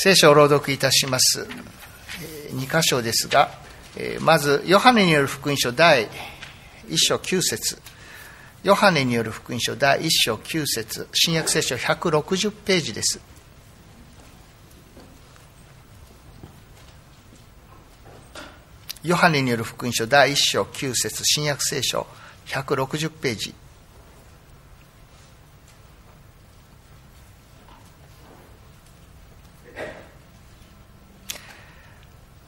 聖書を朗読いたします2箇所ですが、まずヨハネによる福音書第1章9節、ヨハネによる福音書第1章9節、新約聖書160ページです。ヨハネによる福音書第1章9節、新約聖書160ページ。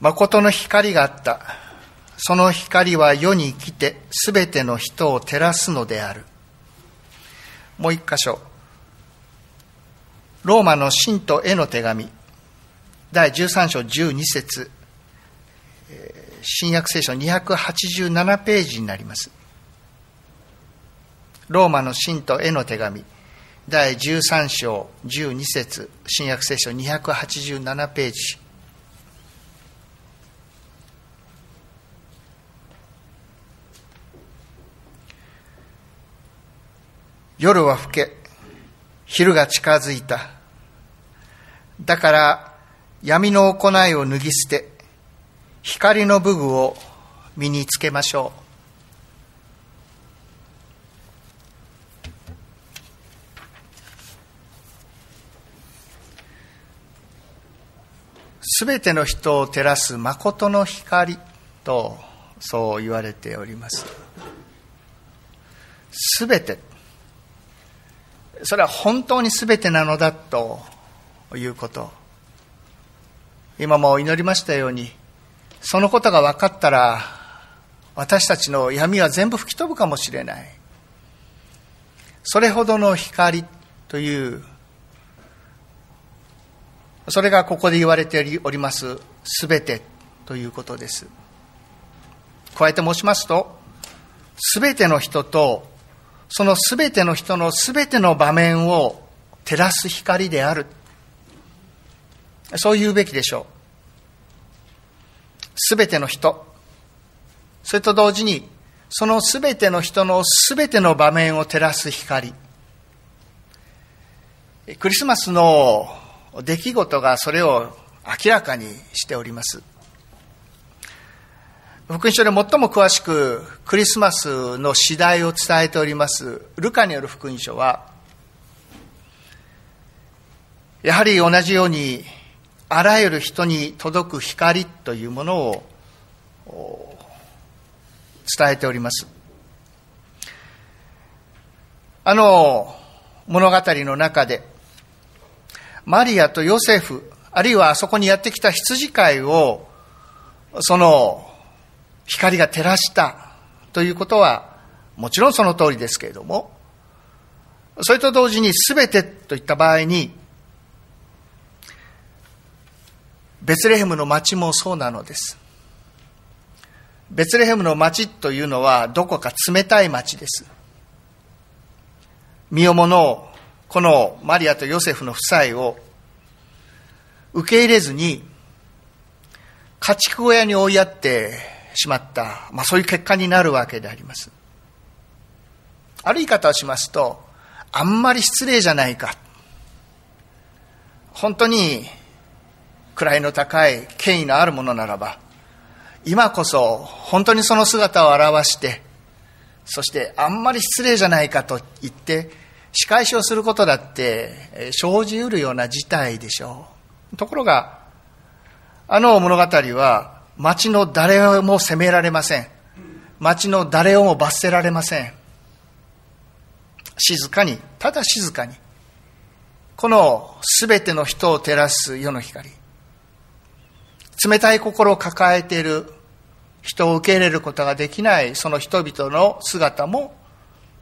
誠の光があった。その光は世に来てすべての人を照らすのである。もう一箇所、ローマの信徒への手紙第13章12節、新約聖書287ページになります。ローマの信徒への手紙第13章12節、新約聖書287ページ。夜は更け、昼が近づいた。だから闇の行いを脱ぎ捨て、光の武具を身につけましょう。すべての人を照らす誠の光とそう言われております。すべて、それは本当に全てなのだということ、今も祈りましたように、そのことが分かったら私たちの闇は全部吹き飛ぶかもしれない。それほどの光という、それがここで言われております全てということです。加えて申しますと、全ての人とそのすべての人のすべての場面を照らす光である。そう言うべきでしょう。すべての人。それと同時に、そのすべての人のすべての場面を照らす光。クリスマスの出来事がそれを明らかにしております。福音書で最も詳しくクリスマスの次第を伝えておりますルカによる福音書は、やはり同じようにあらゆる人に届く光というものを伝えております。あの物語の中でマリアとヨセフ、あるいはあそこにやってきた羊飼いをその光が照らしたということはもちろんその通りですけれども、それと同時に全てといった場合にベツレヘムの町もそうなのです。ベツレヘムの町というのはどこか冷たい町です。身をものこのマリアとヨセフの夫妻を受け入れずに家畜小屋に追いやってしまった、そういう結果になるわけであります。ある言い方をしますと、あんまり失礼じゃないか、本当に位の高い権威のあるものならば今こそ本当にその姿を現して、そしてあんまり失礼じゃないかと言って仕返しをすることだって生じうるような事態でしょう。ところがあの物語は町の誰も責められません。町の誰をも罰せられません。静かに、ただ静かに、このすべての人を照らす世の光、冷たい心を抱えている人を受け入れることができないその人々の姿も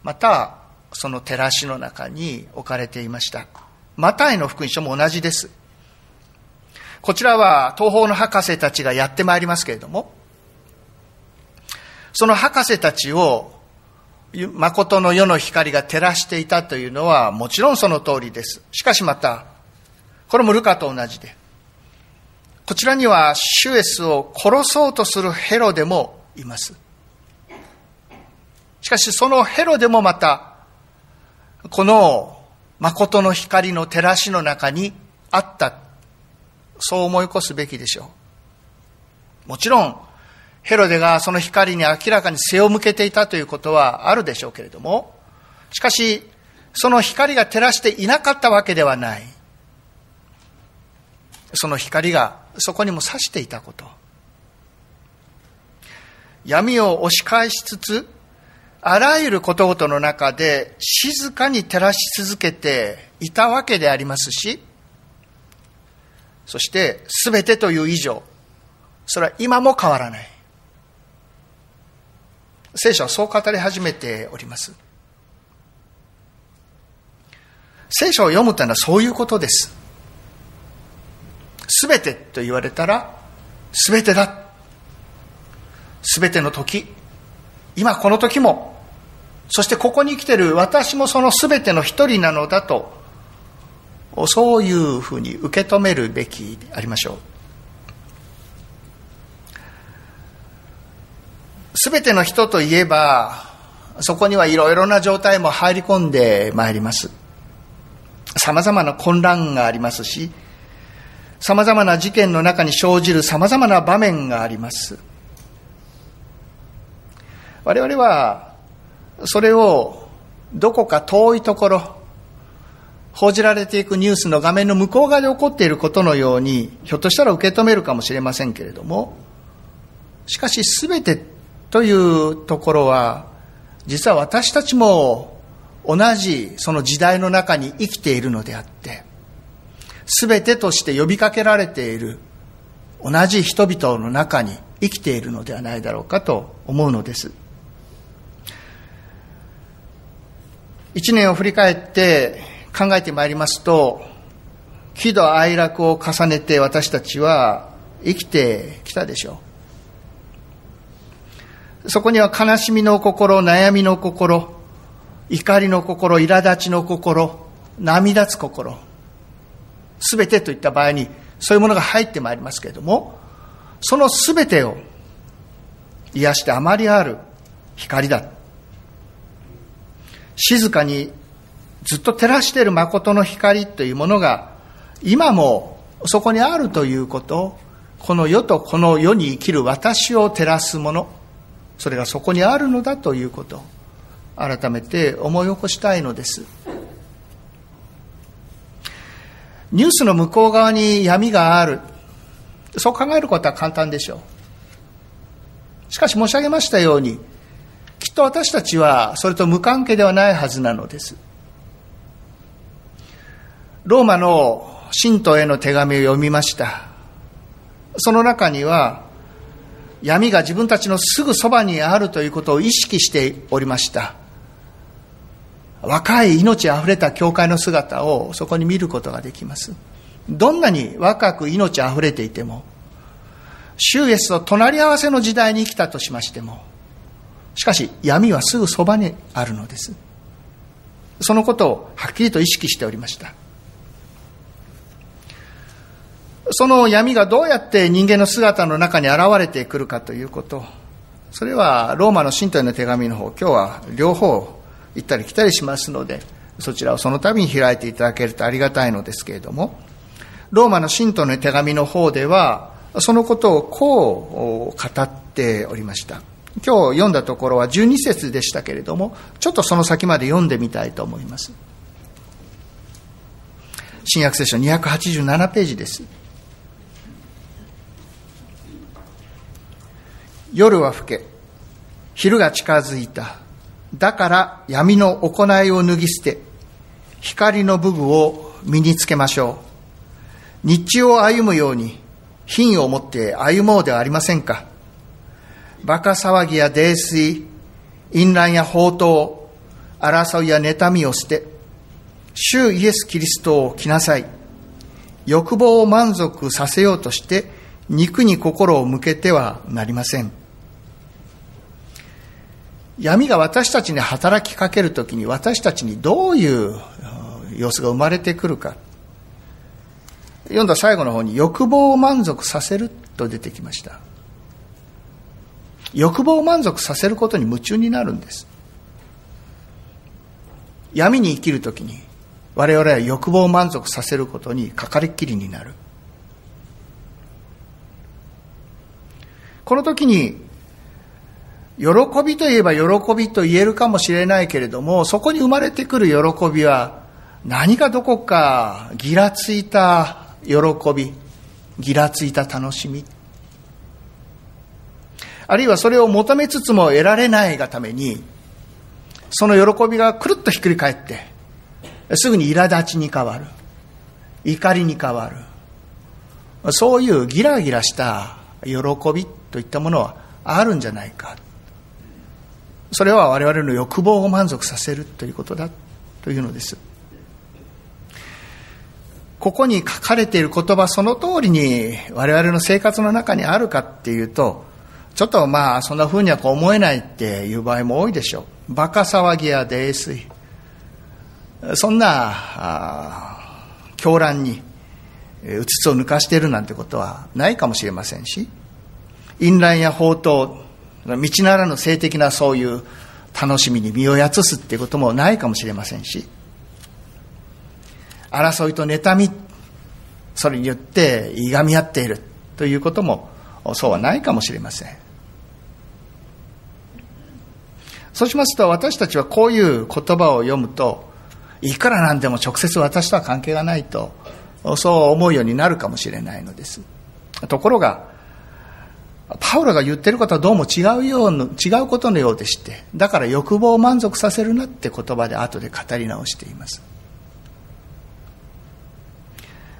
またその照らしの中に置かれていました。マタイの福音書も同じです。こちらは東方の博士たちがやってまいりますけれども、その博士たちを誠の世の光が照らしていたというのはもちろんその通りです。しかしまたこれもルカと同じで、こちらには主イエスを殺そうとするヘロデもいます。しかしそのヘロデもまたこの誠の光の照らしの中にあったそう思い起こすべきでしょう。もちろんヘロデがその光に明らかに背を向けていたということはあるでしょうけれども、しかしその光が照らしていなかったわけではない。その光がそこにも差していたこと、闇を押し返しつつあらゆることごとの中で静かに照らし続けていたわけでありますし、そして全てという以上、それは今も変わらない。聖書はそう語り始めております。聖書を読むというのはそういうことです。全てと言われたら全てだ、全ての時、今この時も、そしてここに生きている私もその全ての一人なのだと、そういうふうに受け止めるべきでありましょう。全ての人といえば、そこにはいろいろな状態も入り込んでまいります。さまざまな混乱がありますし、さまざまな事件の中に生じるさまざまな場面があります。我々はそれをどこか遠いところ、報じられていくニュースの画面の向こう側で起こっていることのようにひょっとしたら受け止めるかもしれませんけれども、しかし全てというところは実は私たちも同じその時代の中に生きているのであって、全てとして呼びかけられている同じ人々の中に生きているのではないだろうかと思うのです。一年を振り返って考えてまいりますと、喜怒哀楽を重ねて私たちは生きてきたでしょう。そこには悲しみの心、悩みの心、怒りの心、苛立ちの心、涙つ心、すべてといった場合にそういうものが入ってまいりますけれども、そのすべてを癒して余りある光だ、静かにずっと照らしている誠の光というものが今もそこにあるということ、この世とこの世に生きる私を照らすもの、それがそこにあるのだということ、改めて思い起こしたいのです。ニュースの向こう側に闇がある、そう考えることは簡単でしょう。しかし申し上げましたように、きっと私たちはそれと無関係ではないはずなのです。ローマの信徒への手紙を読みました。その中には闇が自分たちのすぐそばにあるということを意識しておりました。若い命あふれた教会の姿をそこに見ることができます。どんなに若く命あふれていても、主イエスと隣り合わせの時代に生きたとしましても、しかし闇はすぐそばにあるのです。そのことをはっきりと意識しておりました。その闇がどうやって人間の姿の中に現れてくるかということ、それはローマの信徒への手紙の方、今日は両方行ったり来たりしますので、そちらをその度に開いていただけるとありがたいのですけれども、ローマの信徒の手紙の方ではそのことをこう語っておりました。今日読んだところは12節でしたけれども、ちょっとその先まで読んでみたいと思います。新約聖書287ページです。夜は更け、昼が近づいた。だから闇の行いを脱ぎ捨て、光の武具を身につけましょう。日中を歩むように品を持って歩もうではありませんか。バカ騒ぎや泥酔、淫乱や放蕩、争いや妬みを捨て、主イエス・キリストを着なさい。欲望を満足させようとして、肉に心を向けてはなりません。闇が私たちに働きかけるときに、私たちにどういう様子が生まれてくるか。読んだ最後の方に欲望を満足させると出てきました。欲望を満足させることに夢中になるんです。闇に生きるときに我々は欲望を満足させることにかかりっきりになる。この時に喜びといえば喜びと言えるかもしれないけれども、そこに生まれてくる喜びは何かどこかギラついた喜び、ギラついた楽しみ、あるいはそれを求めつつも得られないがために、その喜びがくるっとひっくり返ってすぐに苛立ちに変わる、怒りに変わる、そういうギラギラした喜びといったものはあるんじゃないか、それは我々の欲望を満足させるということだというのです。ここに書かれている言葉その通りに我々の生活の中にあるかっていうと、ちょっとそんな風には思えないっていう場合も多いでしょう。バカ騒ぎや泥酔、そんな狂乱にうつつを抜かしているなんてことはないかもしれませんし、淫乱や放蕩、道ならぬ性的なそういう楽しみに身をやつすっていうこともないかもしれませんし、争いと妬み、それによっていがみ合っているということもそうはないかもしれません。そうしますと、私たちはこういう言葉を読むと、いくらなんでも直接私とは関係がないとそう思うようになるかもしれないのです。ところがパウロが言ってることはどうも違うことのようでして、だから欲望を満足させるなって言葉で後で語り直しています。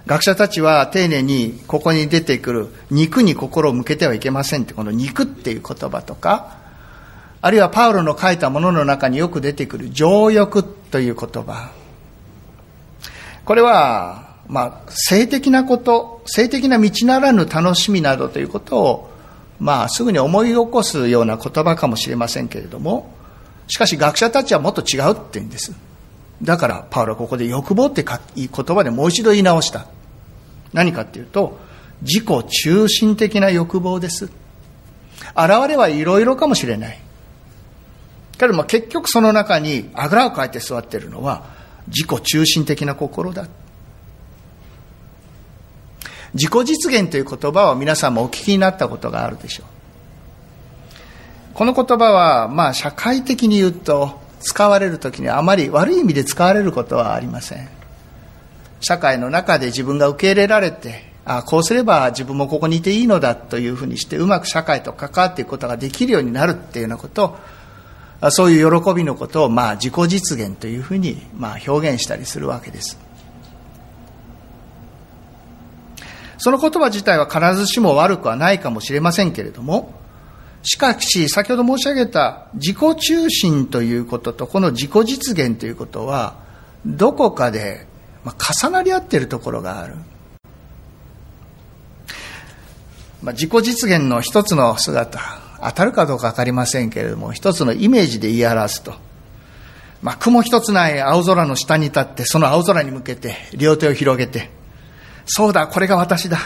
学者たちは丁寧にここに出てくる肉に心を向けてはいけませんって、この肉っていう言葉とか、あるいはパウロの書いたものの中によく出てくる情欲という言葉、これは性的なこと、性的な道ならぬ楽しみなどということをすぐに思い起こすような言葉かもしれませんけれども、しかし学者たちはもっと違うって言うんです。だからパウロはここで欲望って言葉でもう一度言い直した。何かっていうと、自己中心的な欲望です。現れはいろいろかもしれないけれども、結局その中にあぐらをかいて座っているのは自己中心的な心だ。自己実現という言葉を皆さんもお聞きになったことがあるでしょう。この言葉は社会的に言うと使われるときにあまり悪い意味で使われることはありません。社会の中で自分が受け入れられて、こうすれば自分もここにいていいのだというふうにしてうまく社会と関わっていくことができるようになるっていうようなことを、そういう喜びのことを自己実現というふうに表現したりするわけです。その言葉自体は必ずしも悪くはないかもしれませんけれども、しかし先ほど申し上げた自己中心ということとこの自己実現ということはどこかで重なり合っているところがある。自己実現の一つの姿、当たるかどうか分かりませんけれども、一つのイメージで言い表すと、雲一つない青空の下に立って、その青空に向けて両手を広げて、そうだ、これが私だ、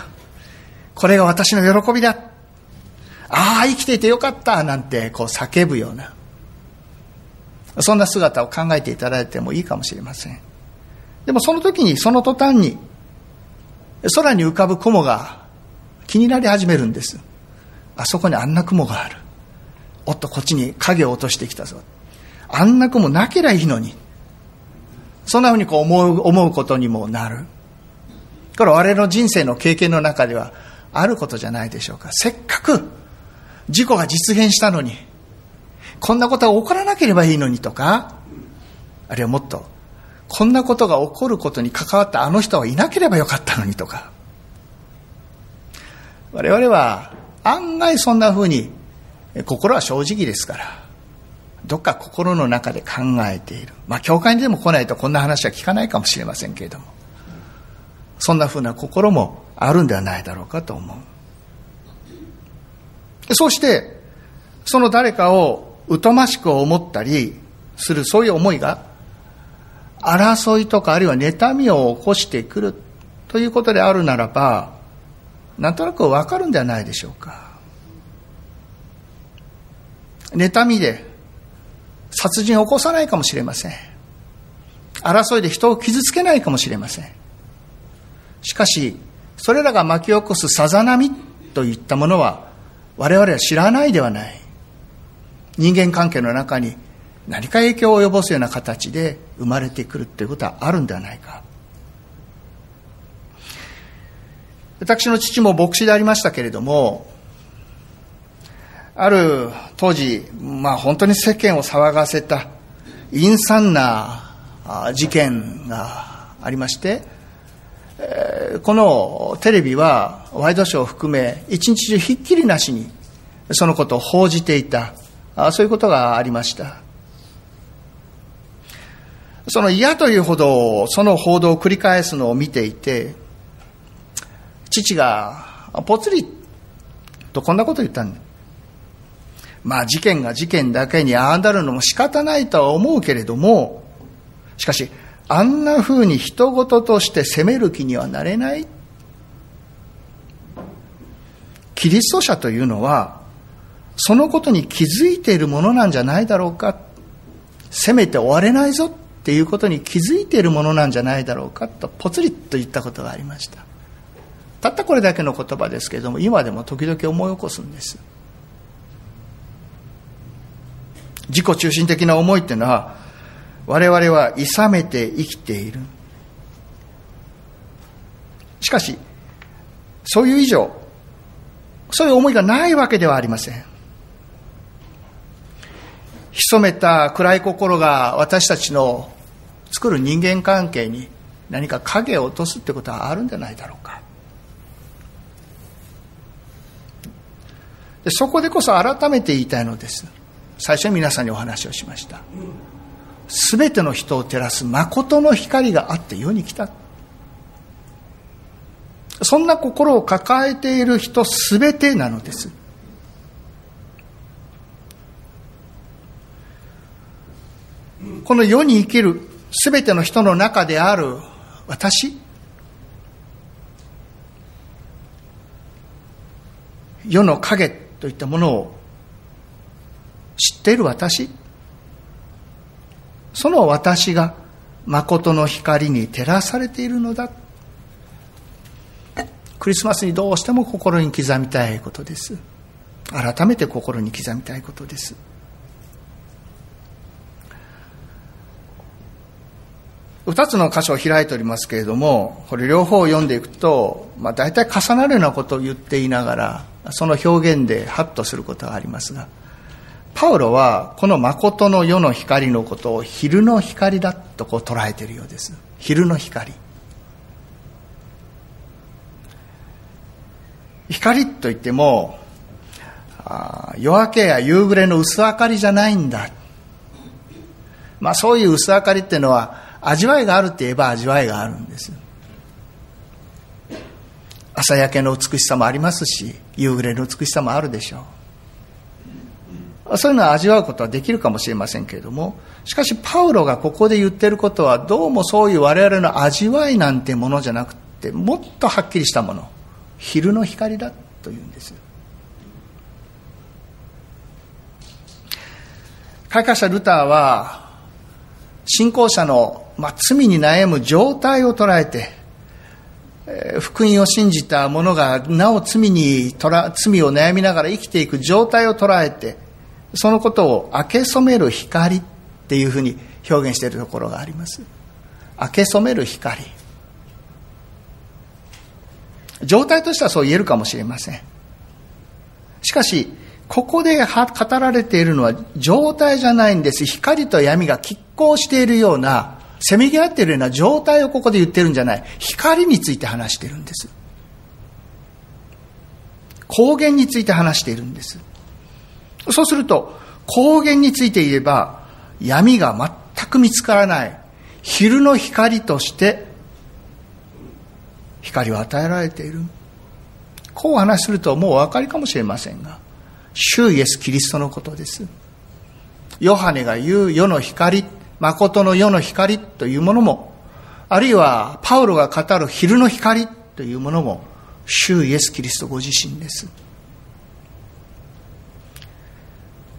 これが私の喜びだ、生きていてよかったなんて叫ぶような、そんな姿を考えていただいてもいいかもしれません。でもその時に、その途端に空に浮かぶ雲が気になり始めるんです。あそこにあんな雲がある、おっとこっちに影を落としてきたぞ、あんな雲なけりゃいいのに、そんなふうに思うことにもなる。これは我々の人生の経験の中ではあることじゃないでしょうか。せっかく事故が実現したのに、こんなことが起こらなければいいのにとか、あるいはもっとこんなことが起こることに関わったあの人はいなければよかったのにとか、我々は案外そんなふうに心は正直ですから、どっか心の中で考えている。教会にでも来ないとこんな話は聞かないかもしれませんけれども、そんなふうな心もあるんではないだろうかと思う。そうしてその誰かを疎ましく思ったりする、そういう思いが争いとか、あるいは妬みを起こしてくるということであるならば、なんとなくわかるんではないでしょうか。妬みで殺人を起こさないかもしれません。争いで人を傷つけないかもしれません。しかしそれらが巻き起こすさざ波といったものは我々は知らないではない。人間関係の中に何か影響を及ぼすような形で生まれてくるということはあるんではないか。私の父も牧師でありましたけれども、ある当時、本当に世間を騒がせた陰惨な事件がありまして、このテレビはワイドショーを含め一日中ひっきりなしにそのことを報じていた、そういうことがありました。その嫌というほどその報道を繰り返すのを見ていて、父がぽつりとこんなことを言ったんだ。事件が事件だけにああなるのも仕方ないとは思うけれども、しかしあんなふうに人事として責める気にはなれない。キリスト者というのはそのことに気づいているものなんじゃないだろうか。責めて終われないぞっていうことに気づいているものなんじゃないだろうかとぽつりと言ったことがありました。たったこれだけの言葉ですけれども、今でも時々思い起こすんです。自己中心的な思いっていうのは我々は諌めて生きている。しかしそういう以上、そういう思いがないわけではありません。潜めた暗い心が私たちの作る人間関係に何か影を落とすってことはあるんじゃないだろうか。で、そこでこそ改めて言いたいのです。最初に皆さんにお話をしました。すべての人を照らす誠の光があって世に来た。そんな心を抱えている人すべてなのです。この世に生きるすべての人の中である私、世の影といったものを知っている私、その私が誠の光に照らされているのだ。クリスマスにどうしても心に刻みたいことです。改めて心に刻みたいことです。2つの箇所を開いておりますけれども、これ両方を読んでいくと、大体重なるようなことを言っていながら、その表現でハッとすることがありますが、パウロはこの誠の世の光のことを昼の光だとこう捉えているようです。昼の光。光といっても夜明けや夕暮れの薄明かりじゃないんだ。そういう薄明かりっていうのは味わいがあるって言えば味わいがあるんです。朝焼けの美しさもありますし、夕暮れの美しさもあるでしょう。そういうのは味わうことはできるかもしれませんけれども、しかしパウロがここで言ってることは、どうもそういう我々の味わいなんてものじゃなくて、もっとはっきりしたもの、昼の光だというんです。開化者ルターは信仰者の罪に悩む状態を捉えて、福音を信じた者がなお罪を悩みながら生きていく状態を捉えて、そのことを明け染める光っていうふうに表現しているところがあります。明け染める光。状態としてはそう言えるかもしれません。しかしここで語られているのは状態じゃないんです。光と闇が拮抗しているような、せめぎ合っているような状態をここで言ってるんじゃない。光について話しているんです。光源について話しているんです。そうすると光源について言えば、闇が全く見つからない昼の光として光を与えられている。こう話するともうお分かりかもしれませんが、主イエスキリストのことです。ヨハネが言う世の光、誠の世の光というものも、あるいはパウロが語る昼の光というものも、主イエスキリストご自身です。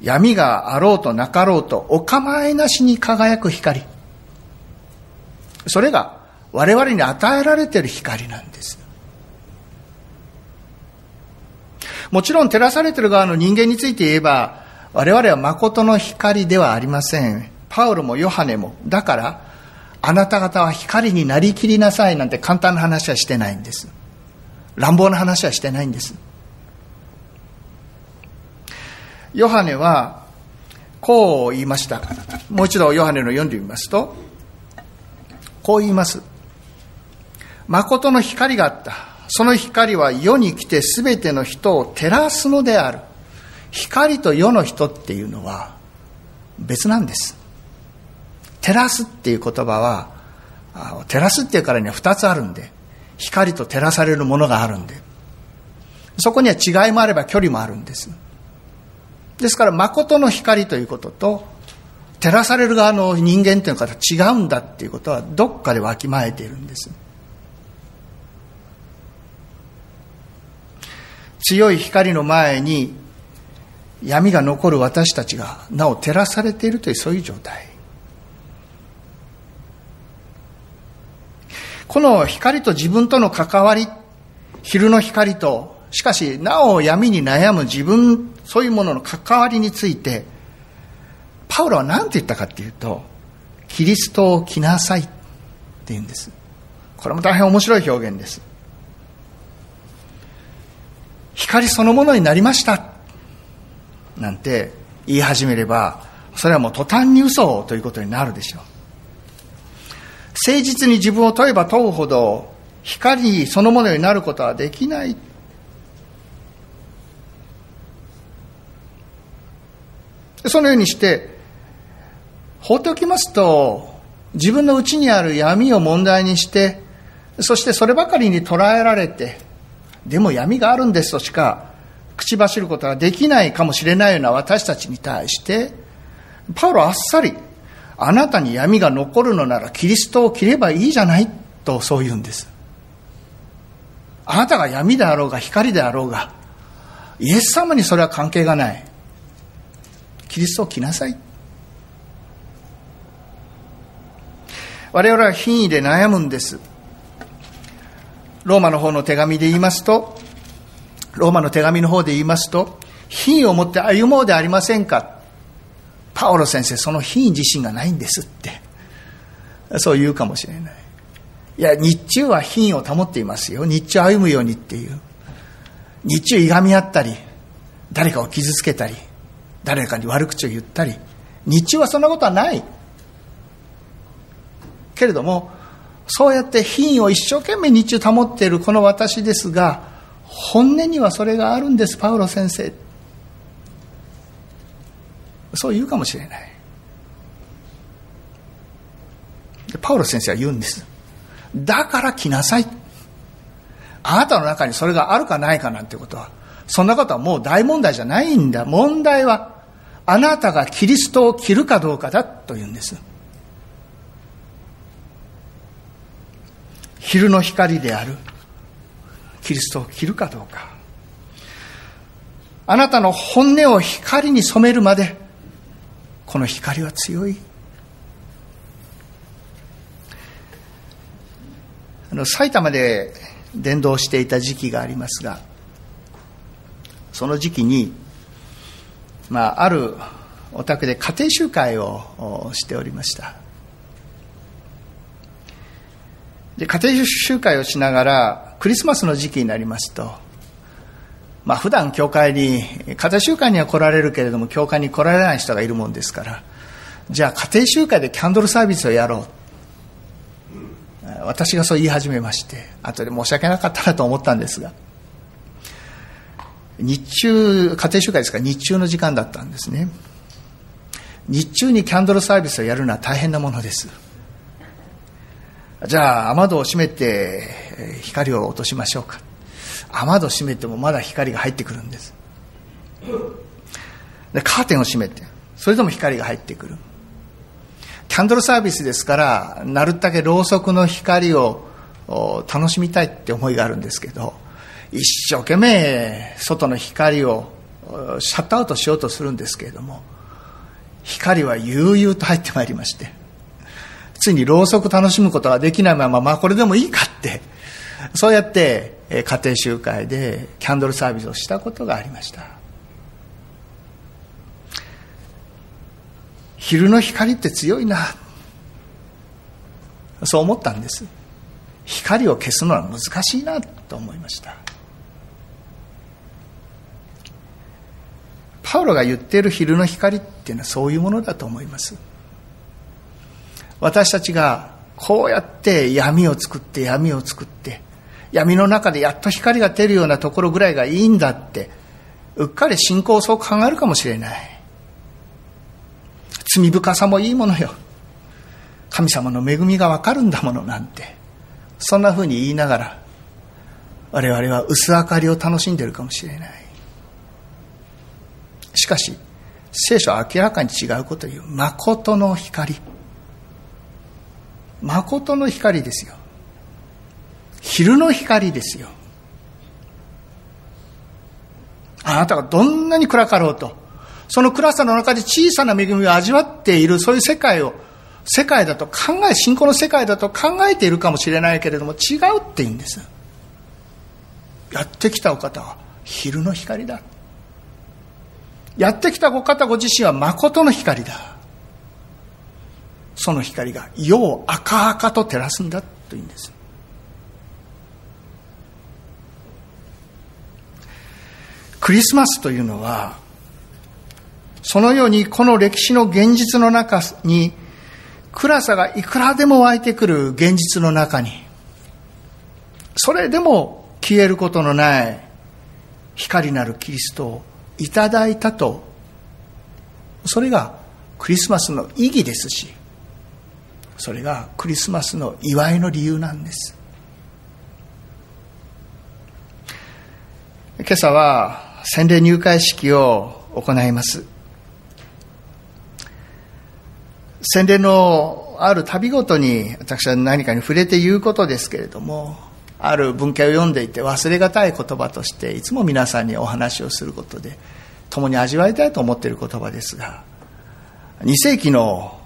闇があろうとなかろうとお構いなしに輝く光、それが我々に与えられている光なんです。もちろん照らされている側の人間について言えば、我々は誠の光ではありません。パウロもヨハネも、だからあなた方は光になりきりなさいなんて簡単な話はしてないんです。乱暴な話はしてないんです。ヨハネはこう言いました。もう一度ヨハネの読んでみますと、こう言います。誠の光があった。その光は世に来てすべての人を照らすのである。光と世の人っていうのは別なんです。照らすっていう言葉は、照らすっていうからには2つあるんで、光と照らされるものがあるんで、そこには違いもあれば距離もあるんです。ですから誠の光ということと照らされる側の人間というのは違うんだっていうことはどっかでわきまえているんです。強い光の前に闇が残る私たちがなお照らされているという、そういう状態。この光と自分との関わり、昼の光と、しかしなお闇に悩む自分、そういうものの関わりについてパウロは何て言ったかっていうと、キリストを着なさいって言うんです。これも大変面白い表現です。光そのものになりましたなんて言い始めれば、それはもう途端に嘘ということになるでしょう。誠実に自分を問えば問うほど光そのものになることはできない。そのようにして放っておきますと、自分の内にある闇を問題にして、そしてそればかりに捉えられて、でも闇があるんですとしか口走ることができないかもしれないような私たちに対して、パウロはあっさり、あなたに闇が残るのならキリストを着ればいいじゃないと、そう言うんです。あなたが闇であろうが光であろうが、イエス様にそれは関係がない。キリストを着なさい。我々は品位で悩むんです。ローマの方の手紙で言いますと、ローマの手紙の方で言いますと、品位を持って歩もうでありませんか。パオロ先生、その品位自身がないんですって、そう言うかもしれない。いや、日中は品位を保っていますよ、日中歩むようにっていう。日中いがみ合ったり、誰かを傷つけたり、誰かに悪口を言ったり、日中はそんなことはないけれども、そうやって品位を一生懸命日中保っているこの私ですが、本音にはそれがあるんです、パウロ先生、そう言うかもしれない。パウロ先生は言うんです。だから来なさい。あなたの中にそれがあるかないかなんてことは、そんなことはもう大問題じゃないんだ。問題はあなたがキリストを着るかどうかだと言うんです。昼の光であるキリストを着るかどうか、あなたの本音を光に染めるまで、この光は強い。埼玉で伝道していた時期がありますが、その時期に、あるお宅で家庭集会をしておりました。で、家庭集会をしながら、クリスマスの時期になりますと、普段教会に、家庭集会には来られるけれども教会に来られない人がいるもんですから、じゃあ家庭集会でキャンドルサービスをやろう、私がそう言い始めまして、後で申し訳なかったなと思ったんですが、日中、家庭集会ですから日中の時間だったんですね。日中にキャンドルサービスをやるのは大変なものです。じゃあ雨戸を閉めて光を落としましょうか。雨戸を閉めてもまだ光が入ってくるんです。で、カーテンを閉めて、それでも光が入ってくる。キャンドルサービスですから、なるだけろうそくの光を楽しみたいって思いがあるんですけど、一生懸命外の光をシャットアウトしようとするんですけれども、光は悠々と入ってまいりまして、ついにろうそく楽しむことができないまま、これでもいいかって、そうやって家庭集会でキャンドルサービスをしたことがありました。昼の光って強いな、そう思ったんです。光を消すのは難しいなと思いました。パウロが言っている昼の光っていうのはそういうものだと思います。私たちがこうやって闇を作って闇を作って、闇の中でやっと光が出るようなところぐらいがいいんだって、うっかり信仰をそう考えるかもしれない。罪深さもいいものよ、神様の恵みがわかるんだものなんて、そんなふうに言いながら我々は薄明かりを楽しんでいるかもしれない。しかし聖書は明らかに違うことを言う。誠の光、誠の光ですよ、昼の光ですよ。あなたがどんなに暗かろうと、その暗さの中で小さな恵みを味わっている、そういう世界を世界だと考え、信仰の世界だと考えているかもしれないけれども、違うっていいんです。やってきたお方は昼の光だ。やってきたお方ご自身は誠の光だ。その光が世を赤々と照らすんだというんです。クリスマスというのは、そのようにこの歴史の現実の中に、暗さがいくらでも湧いてくる現実の中に、それでも消えることのない光なるキリストをいただいたと、それがクリスマスの意義ですし、それがクリスマスの祝いの理由なんです。今朝は洗礼入会式を行います。洗礼のある度ごとに私は何かに触れて言うことですけれども、ある文献を読んでいて忘れがたい言葉としていつも皆さんにお話をすることで、共に味わいたいと思っている言葉ですが、2世紀の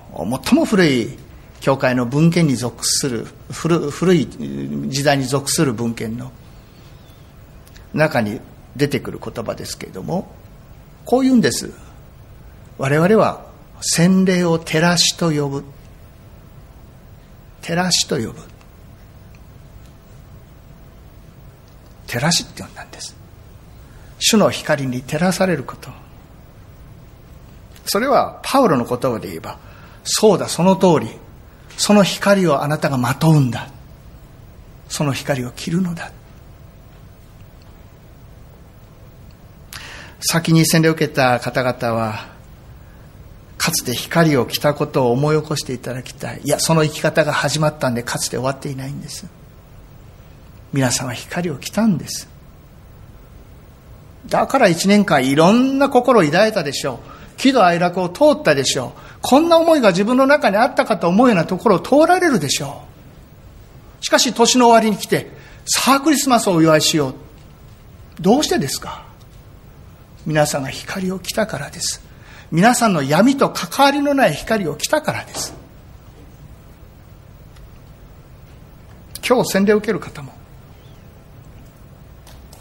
最も古い教会の文献に属する、古い時代に属する文献の中に出てくる言葉ですけれども、こう言うんです。我々は洗礼を照らしと呼ぶ。照らしと呼ぶ。照らしって呼んだんです。主の光に照らされること。それはパウロの言葉で言えば、そうだ、その通り。その光をあなたがまとうんだ。その光を着るのだ。先に洗礼を受けた方々は、かつて光を着たことを思い起こしていただきたい。いや、その生き方が始まったんで、かつて終わっていないんです。皆さんは光を着たんです。だから一年間いろんな心を抱えたでしょう。喜怒哀楽を通ったでしょう。こんな思いが自分の中にあったかと思うようなところを通られるでしょう。しかし年の終わりに来て、さあクリスマスをお祝いしよう。どうしてですか？皆さんが光を着たからです。皆さんの闇と関わりのない光を着たからです。今日洗礼を受ける方も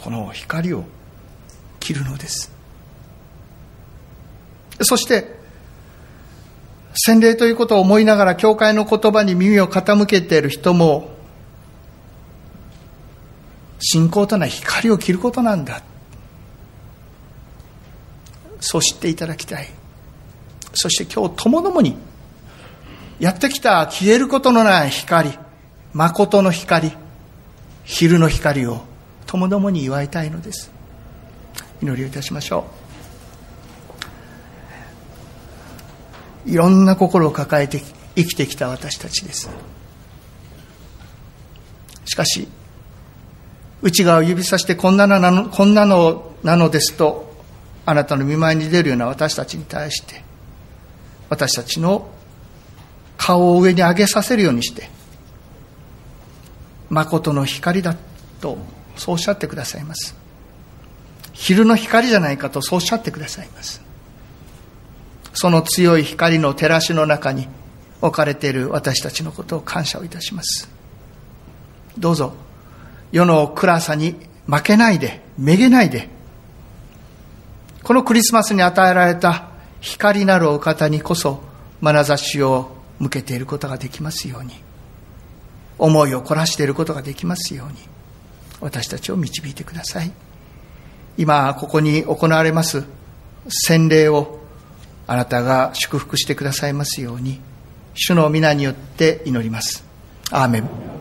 この光を着るのです。そして洗礼ということを思いながら教会の言葉に耳を傾けている人も、信仰というのは光を着ることなんだ、そう知っていただきたい。そして今日ともどもにやってきた消えることのない光、誠の光、昼の光をともどもに祝いたいのです。祈りをいたしましょう。いろんな心を抱えて生きてきた私たちです。しかし内側を指さして、こんなのなのですとあなたの見舞いに出るような私たちに対して、私たちの顔を上に上げさせるようにして、誠の光だとそうおっしゃってくださいます。昼の光じゃないかとそうおっしゃってくださいます。その強い光の照らしの中に置かれている私たちのことを感謝をいたします。どうぞ世の暗さに負けないで、めげないで、このクリスマスに与えられた光なるお方にこそ眼差しを向けていることができますように、思いを凝らしていることができますように、私たちを導いてください。今ここに行われます洗礼をあなたが祝福してくださいますように、主の御名によって祈ります。アーメン。